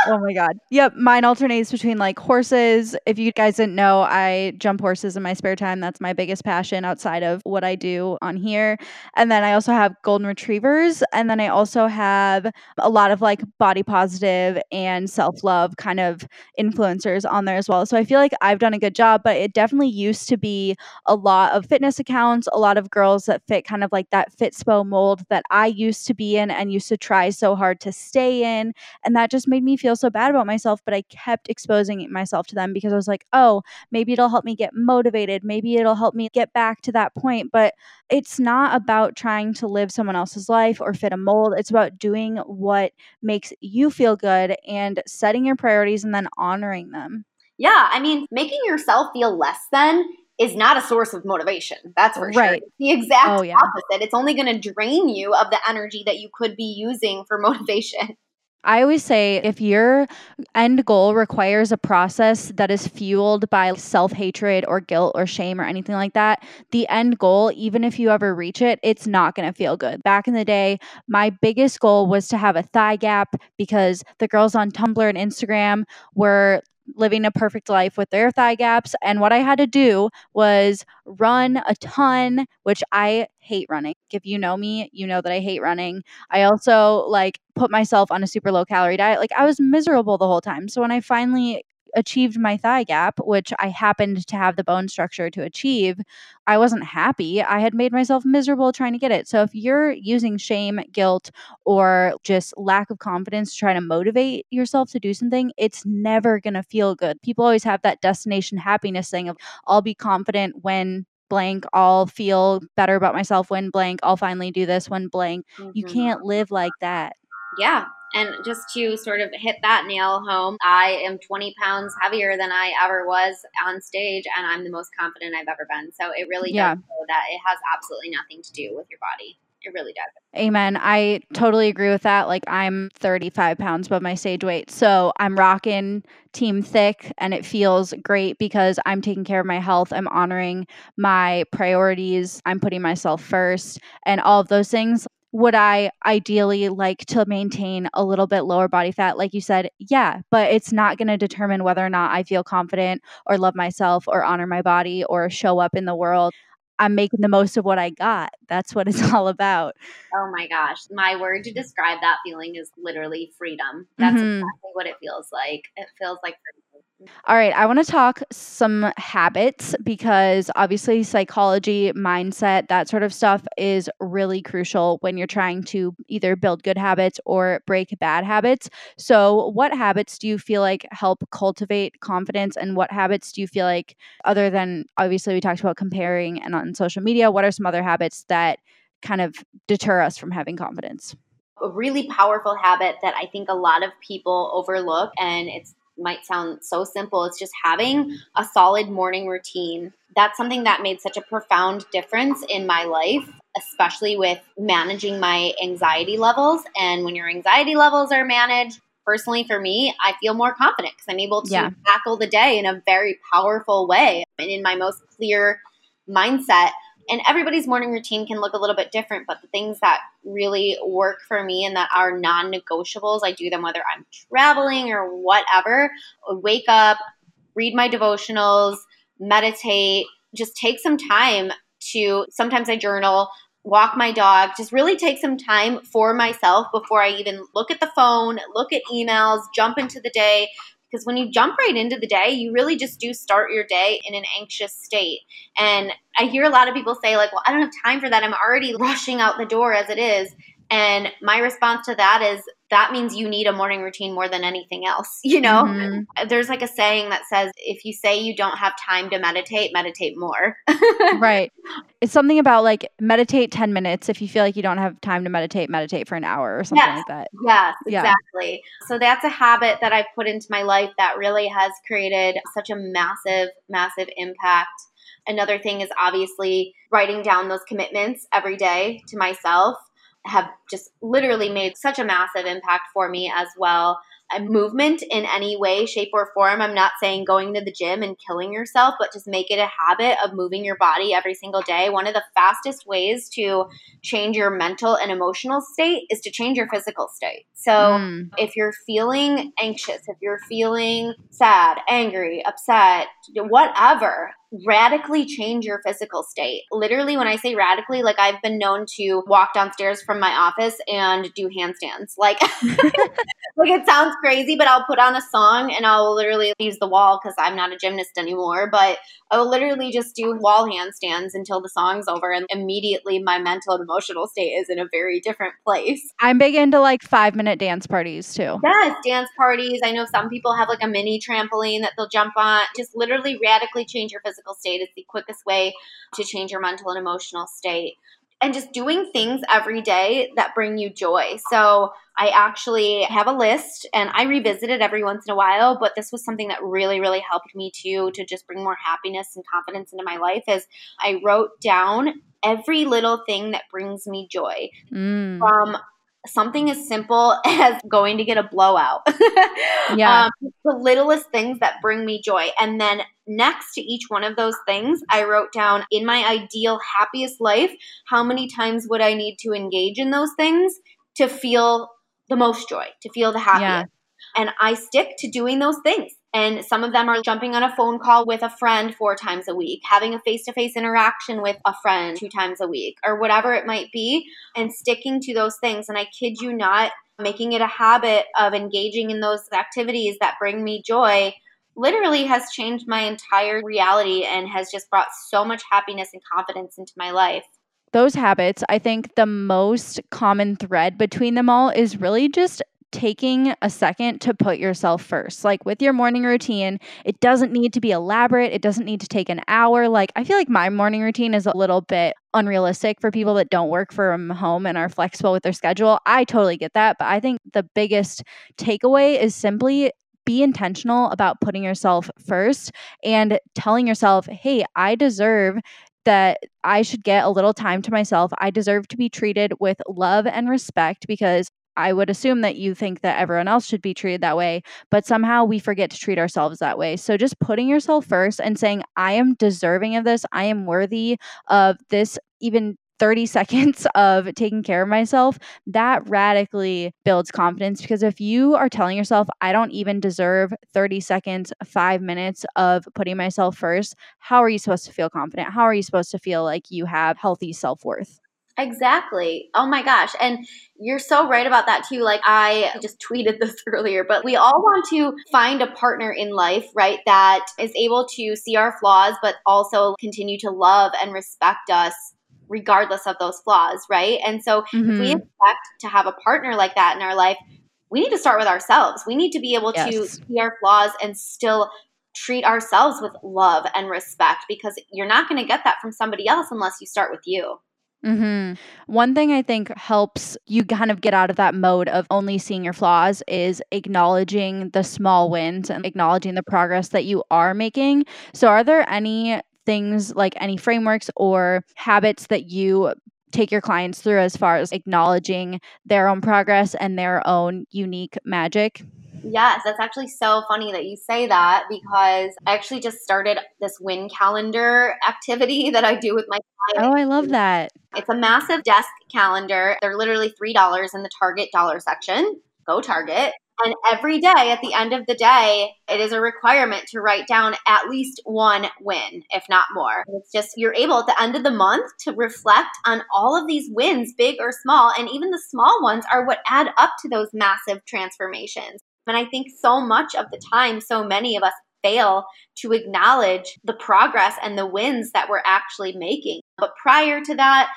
Oh my God. Yep. Mine alternates between like horses. If you guys didn't know, I jump horses in my spare time. That's my biggest passion outside of what I do on here. And then I also have golden retrievers. And then I also have a lot of like body positive and self-love kind of influencers on there as well. So I feel like I've done a good job, but it definitely used to be a lot of fitness accounts, a lot of girls that fit kind of like that Fitspo mold that I used to be in and used to try so hard to stay in. And that just made me feel so bad about myself, but I kept exposing myself to them because I was like, oh, maybe it'll help me get motivated. Maybe it'll help me get back to that point. But it's not about trying to live someone else's life or fit a mold. It's about doing what makes you feel good and setting your priorities and then honoring them. Yeah. I mean, making yourself feel less than is not a source of motivation. That's for sure. Right. It's the exact oh, yeah. opposite. It's only going to drain you of the energy that you could be using for motivation. I always say if your end goal requires a process that is fueled by self-hatred or guilt or shame or anything like that, the end goal, even if you ever reach it, it's not going to feel good. Back in the day, my biggest goal was to have a thigh gap because the girls on Tumblr and Instagram were living a perfect life with their thigh gaps. And what I had to do was run a ton, which I hate running. If you know me, you know that I hate running. I also like put myself on a super low calorie diet. Like I was miserable the whole time. So when I finally achieved my thigh gap, which I happened to have the bone structure to achieve, I wasn't happy. I had made myself miserable trying to get it. So if you're using shame, guilt, or just lack of confidence to try to motivate yourself to do something, it's never going to feel good. People always have that destination happiness thing of I'll be confident when blank, I'll feel better about myself when blank, I'll finally do this when blank. Mm-hmm. You can't live like that. Yeah. And just to sort of hit that nail home, I am twenty pounds heavier than I ever was on stage, and I'm the most confident I've ever been. So it really yeah. does show that it has absolutely nothing to do with your body. It really does. Amen. I totally agree with that. Like I'm thirty-five pounds above my stage weight. So I'm rocking team thick and it feels great because I'm taking care of my health. I'm honoring my priorities. I'm putting myself first and all of those things. Would I ideally like to maintain a little bit lower body fat? Like you said, yeah, but it's not going to determine whether or not I feel confident or love myself or honor my body or show up in the world. I'm making the most of what I got. That's what it's all about. Oh my gosh. My word to describe that feeling is literally freedom. That's mm-hmm. exactly what it feels like. It feels like freedom. All right. I want to talk some habits because obviously psychology, mindset, that sort of stuff is really crucial when you're trying to either build good habits or break bad habits. So what habits do you feel like help cultivate confidence and what habits do you feel like, other than obviously we talked about comparing and on social media, what are some other habits that kind of deter us from having confidence? A really powerful habit that I think a lot of people overlook, and it's might sound so simple. It's just having a solid morning routine. That's something that made such a profound difference in my life, especially with managing my anxiety levels. And when your anxiety levels are managed, personally for me, I feel more confident because I'm able to yeah. tackle the day in a very powerful way and in my most clear mindset. And everybody's morning routine can look a little bit different, but the things that really work for me and that are non-negotiables, I do them whether I'm traveling or whatever. Wake up, read my devotionals, meditate, just take some time to, sometimes I journal, walk my dog, just really take some time for myself before I even look at the phone, look at emails, jump into the day. Because when you jump right into the day, you really just do start your day in an anxious state. And I hear a lot of people say like, well, I don't have time for that. I'm already rushing out the door as it is. And my response to that is that means you need a morning routine more than anything else. You know, mm-hmm. There's like a saying that says, if you say you don't have time to meditate, meditate more. Right. It's something about like meditate ten minutes. If you feel like you don't have time to meditate, meditate for an hour or something yes. like that. Yes, yeah. Exactly. So that's a habit that I've put into my life that really has created such a massive, massive impact. Another thing is obviously writing down those commitments every day to myself. Have just literally made such a massive impact for me as well. And movement in any way, shape, or form. I'm not saying going to the gym and killing yourself, but just make it a habit of moving your body every single day. One of the fastest ways to change your mental and emotional state is to change your physical state. So mm. if you're feeling anxious, if you're feeling sad, angry, upset, whatever, radically change your physical state. Literally, when I say radically, like I've been known to walk downstairs from my office and do handstands. Like, like it sounds crazy, but I'll put on a song and I'll literally use the wall because I'm not a gymnast anymore. But I'll literally just do wall handstands until the song's over, and immediately my mental and emotional state is in a very different place. I'm big into like five minute dance parties too. Yes, dance parties. I know some people have like a mini trampoline that they'll jump on. Just literally radically change your physical state is the quickest way to change your mental and emotional state. And just doing things every day that bring you joy. So I actually have a list and I revisit it every once in a while, but this was something that really, really helped me too, to just bring more happiness and confidence into my life is I wrote down every little thing that brings me joy. Mm. From something as simple as going to get a blowout. Yeah. Um, the littlest things that bring me joy. And then next to each one of those things, I wrote down in my ideal happiest life, how many times would I need to engage in those things to feel the most joy, to feel the happiest. Yeah. And I stick to doing those things. And some of them are jumping on a phone call with a friend four times a week, having a face-to-face interaction with a friend two times a week, or whatever it might be, and sticking to those things. And I kid you not, making it a habit of engaging in those activities that bring me joy literally has changed my entire reality and has just brought so much happiness and confidence into my life. Those habits, I think the most common thread between them all is really just taking a second to put yourself first. Like with your morning routine, it doesn't need to be elaborate. It doesn't need to take an hour. Like I feel like my morning routine is a little bit unrealistic for people that don't work from home and are flexible with their schedule. I totally get that. But I think the biggest takeaway is simply be intentional about putting yourself first and telling yourself, hey, I deserve that I should get a little time to myself. I deserve to be treated with love and respect because I would assume that you think that everyone else should be treated that way, but somehow we forget to treat ourselves that way. So just putting yourself first and saying, I am deserving of this. I am worthy of this, even thirty seconds of taking care of myself, that radically builds confidence. Because if you are telling yourself, I don't even deserve thirty seconds, five minutes of putting myself first, how are you supposed to feel confident? How are you supposed to feel like you have healthy self-worth? Exactly. Oh my gosh. And you're so right about that too. Like I just tweeted this earlier, but we all want to find a partner in life, right? That is able to see our flaws, but also continue to love and respect us regardless of those flaws, right? And so mm-hmm. if we expect to have a partner like that in our life, we need to start with ourselves. We need to be able yes. to see our flaws and still treat ourselves with love and respect because you're not going to get that from somebody else unless you start with you. Mm-hmm. One thing I think helps you kind of get out of that mode of only seeing your flaws is acknowledging the small wins and acknowledging the progress that you are making. So are there any things like any frameworks or habits that you take your clients through as far as acknowledging their own progress and their own unique magic? Yes, that's actually so funny that you say that because I actually just started this win calendar activity that I do with my clients. Oh, I love that. It's a massive desk calendar. They're literally three dollars in the Target dollar section. Go Target. And every day, at the end of the day, it is a requirement to write down at least one win, if not more. It's just you're able at the end of the month to reflect on all of these wins, big or small, and even the small ones are what add up to those massive transformations. And I think so much of the time, so many of us fail to acknowledge the progress and the wins that we're actually making. But prior to that,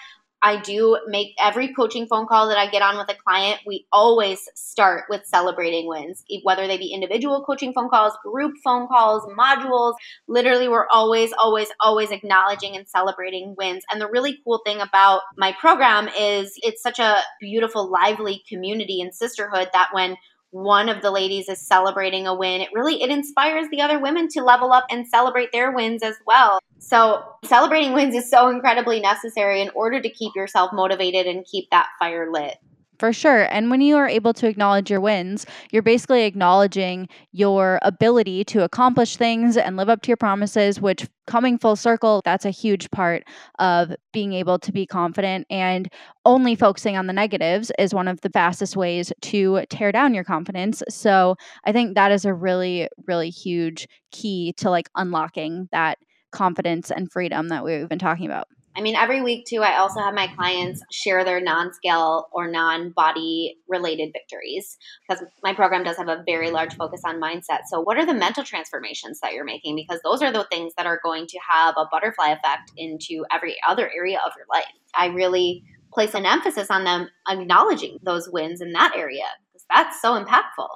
I do make every coaching phone call that I get on with a client, we always start with celebrating wins, whether they be individual coaching phone calls, group phone calls, modules. Literally, we're always, always, always acknowledging and celebrating wins. And the really cool thing about my program is it's such a beautiful, lively community and sisterhood that when one of the ladies is celebrating a win, it really, it inspires the other women to level up and celebrate their wins as well. So celebrating wins is so incredibly necessary in order to keep yourself motivated and keep that fire lit. For sure. And when you are able to acknowledge your wins, you're basically acknowledging your ability to accomplish things and live up to your promises, which coming full circle, that's a huge part of being able to be confident. And only focusing on the negatives is one of the fastest ways to tear down your confidence. So I think that is a really, really huge key to like unlocking that confidence and freedom that we've been talking about. I mean, every week too, I also have my clients share their non-scale or non-body related victories because my program does have a very large focus on mindset. So what are the mental transformations that you're making? Because those are the things that are going to have a butterfly effect into every other area of your life. I really place an emphasis on them acknowledging those wins in that area because that's so impactful.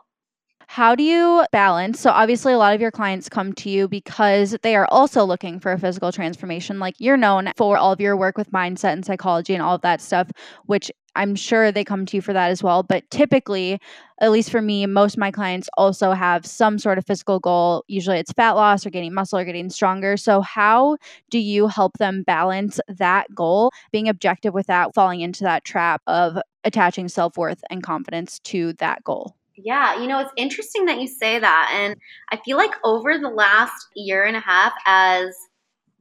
How do you balance? So obviously a lot of your clients come to you because they are also looking for a physical transformation. Like you're known for all of your work with mindset and psychology and all of that stuff, which I'm sure they come to you for that as well. But typically, at least for me, most of my clients also have some sort of physical goal. Usually it's fat loss or gaining muscle or getting stronger. So how do you help them balance that goal, being objective without falling into that trap of attaching self-worth and confidence to that goal? Yeah, you know, it's interesting that you say that. And I feel like over the last year and a half, as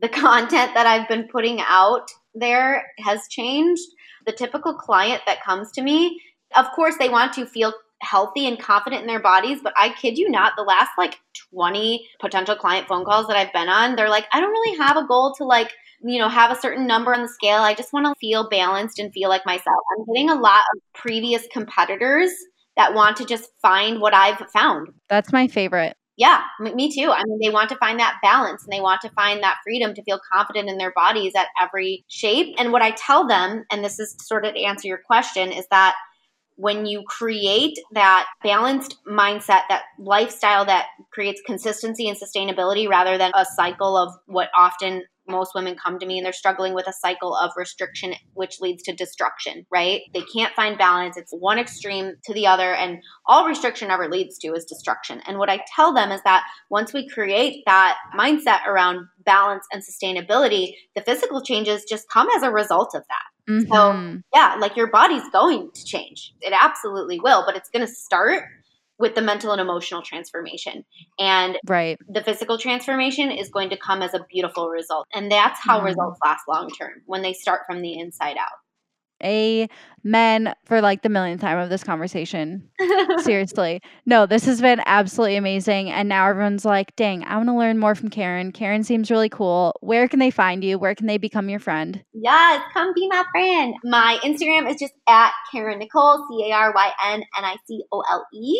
the content that I've been putting out there has changed, the typical client that comes to me, of course, they want to feel healthy and confident in their bodies. But I kid you not, the last like twenty potential client phone calls that I've been on, they're like, I don't really have a goal to like, you know, have a certain number on the scale. I just want to feel balanced and feel like myself. I'm getting a lot of previous competitors that want to just find what I've found. That's my favorite. Yeah, me too. I mean, they want to find that balance and they want to find that freedom to feel confident in their bodies at every shape. And what I tell them, and this is sort of to answer your question, is that when you create that balanced mindset, that lifestyle that creates consistency and sustainability rather than a cycle of what often most women come to me and they're struggling with a cycle of restriction, which leads to destruction, right? They can't find balance. It's one extreme to the other. And all restriction ever leads to is destruction. And what I tell them is that once we create that mindset around balance and sustainability, the physical changes just come as a result of that. Mm-hmm. So yeah, like your body's going to change. It absolutely will, but it's going to start with the mental and emotional transformation. And right. The physical transformation is going to come as a beautiful result. And that's how mm. results last long term, when they start from the inside out. Amen for like the millionth time of this conversation. Seriously. No, this has been absolutely amazing. And now everyone's like, dang, I want to learn more from Caryn. Caryn seems really cool. Where can they find you? Where can they become your friend? Yes, come be my friend. My Instagram is just at Caryn Nicole, C A R Y N N I C O L E.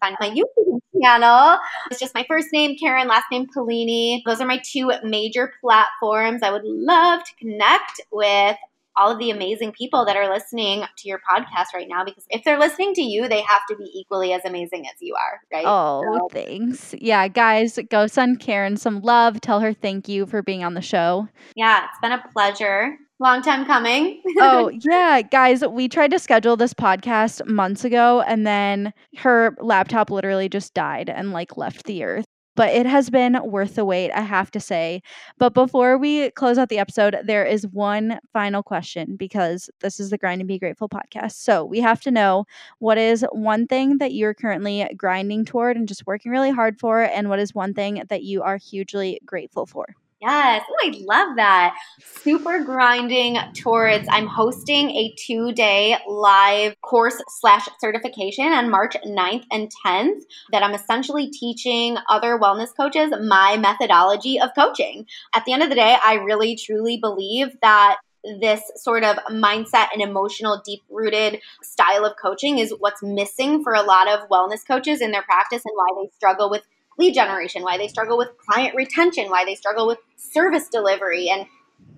Find my YouTube channel. It's just my first name, Caryn, last name Paolini. Those are my two major platforms. I would love to connect with all of the amazing people that are listening to your podcast right now, because if they're listening to you, they have to be equally as amazing as you are, right? Oh, so thanks. Yeah, guys, go send Caryn some love. Tell her thank you for being on the show. Yeah, it's been a pleasure. Long time coming. Oh, yeah. Guys, we tried to schedule this podcast months ago, and then her laptop literally just died and like left the earth. But it has been worth the wait, I have to say. But before we close out the episode, there is one final question, because this is the Grind and Be Grateful podcast. So we have to know, what is one thing that you're currently grinding toward and just working really hard for? And what is one thing that you are hugely grateful for? Yes. Oh, I love that. Super grinding towards, I'm hosting a two-day live course slash certification on March ninth and tenth that I'm essentially teaching other wellness coaches my methodology of coaching. At the end of the day, I really truly believe that this sort of mindset and emotional deep-rooted style of coaching is what's missing for a lot of wellness coaches in their practice, and why they struggle with lead generation, why they struggle with client retention, why they struggle with service delivery. And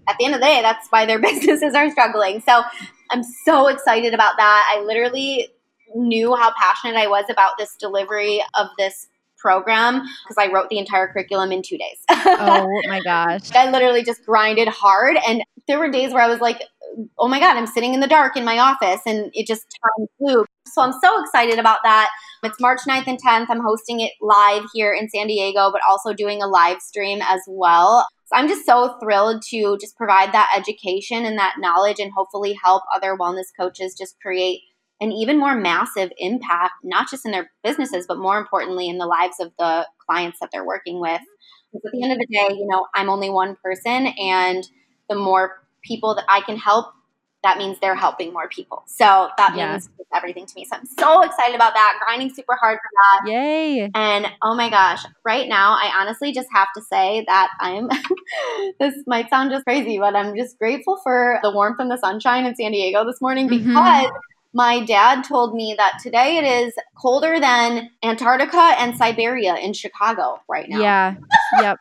at the end of the day, that's why their businesses are struggling. So I'm so excited about that. I literally knew how passionate I was about this delivery of this program because I wrote the entire curriculum in two days. Oh my gosh. I literally just grinded hard. And there were days where I was like, oh my God, I'm sitting in the dark in my office, and it just time flew. So I'm so excited about that. It's March ninth and tenth. I'm hosting it live here in San Diego, but also doing a live stream as well. So I'm just so thrilled to just provide that education and that knowledge, and hopefully help other wellness coaches just create an even more massive impact, not just in their businesses, but more importantly, in the lives of the clients that they're working with. Because at the end of the day, you know, I'm only one person, and the more people that I can help, that means they're helping more people. So that yeah. means everything to me. So I'm so excited about that, grinding super hard for that. Yay. And oh my gosh, right now, I honestly just have to say that I'm, this might sound just crazy, but I'm just grateful for the warmth and the sunshine in San Diego this morning, because mm-hmm. my dad told me that today it is colder than Antarctica and Siberia in Chicago right now. Yeah. Yep.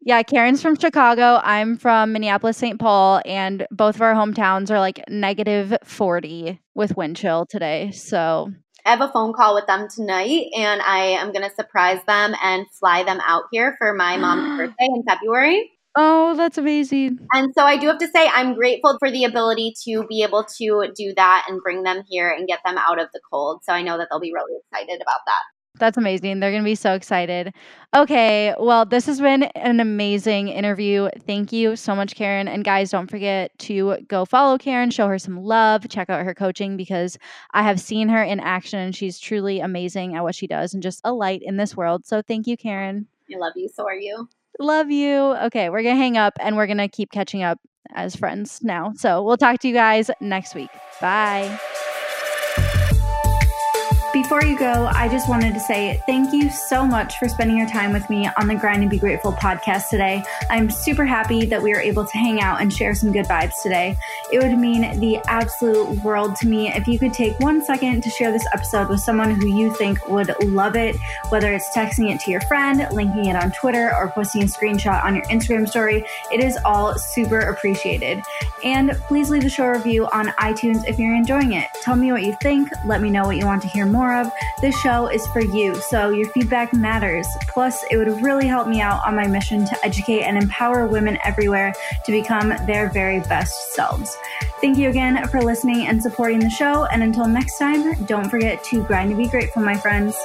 Yeah, Caryn's from Chicago. I'm from Minneapolis, Saint Paul, and both of our hometowns are like negative forty with wind chill today. So I have a phone call with them tonight, and I am going to surprise them and fly them out here for my mom's birthday in February. Oh, that's amazing. And so I do have to say, I'm grateful for the ability to be able to do that and bring them here and get them out of the cold. So I know that they'll be really excited about that. That's amazing. They're going to be so excited. Okay. Well, this has been an amazing interview. Thank you so much, Caryn. And guys, don't forget to go follow Caryn, show her some love, check out her coaching, because I have seen her in action and she's truly amazing at what she does and just a light in this world. So thank you, Caryn. I love you. So are you. Love you. Okay. We're going to hang up and we're going to keep catching up as friends now. So we'll talk to you guys next week. Bye. Before you go, I just wanted to say thank you so much for spending your time with me on the Grind and Be Grateful podcast today. I'm super happy that we were able to hang out and share some good vibes today. It would mean the absolute world to me if you could take one second to share this episode with someone who you think would love it, whether it's texting it to your friend, linking it on Twitter, or posting a screenshot on your Instagram story. It is all super appreciated. And please leave the show review on iTunes if you're enjoying it. Tell me what you think. Let me know what you want to hear more of. This show is for you, so your feedback matters. Plus, it would really help me out on my mission to educate and empower women everywhere to become their very best selves. Thank you again for listening and supporting the show, and until next time, don't forget to grind and be grateful, my friends.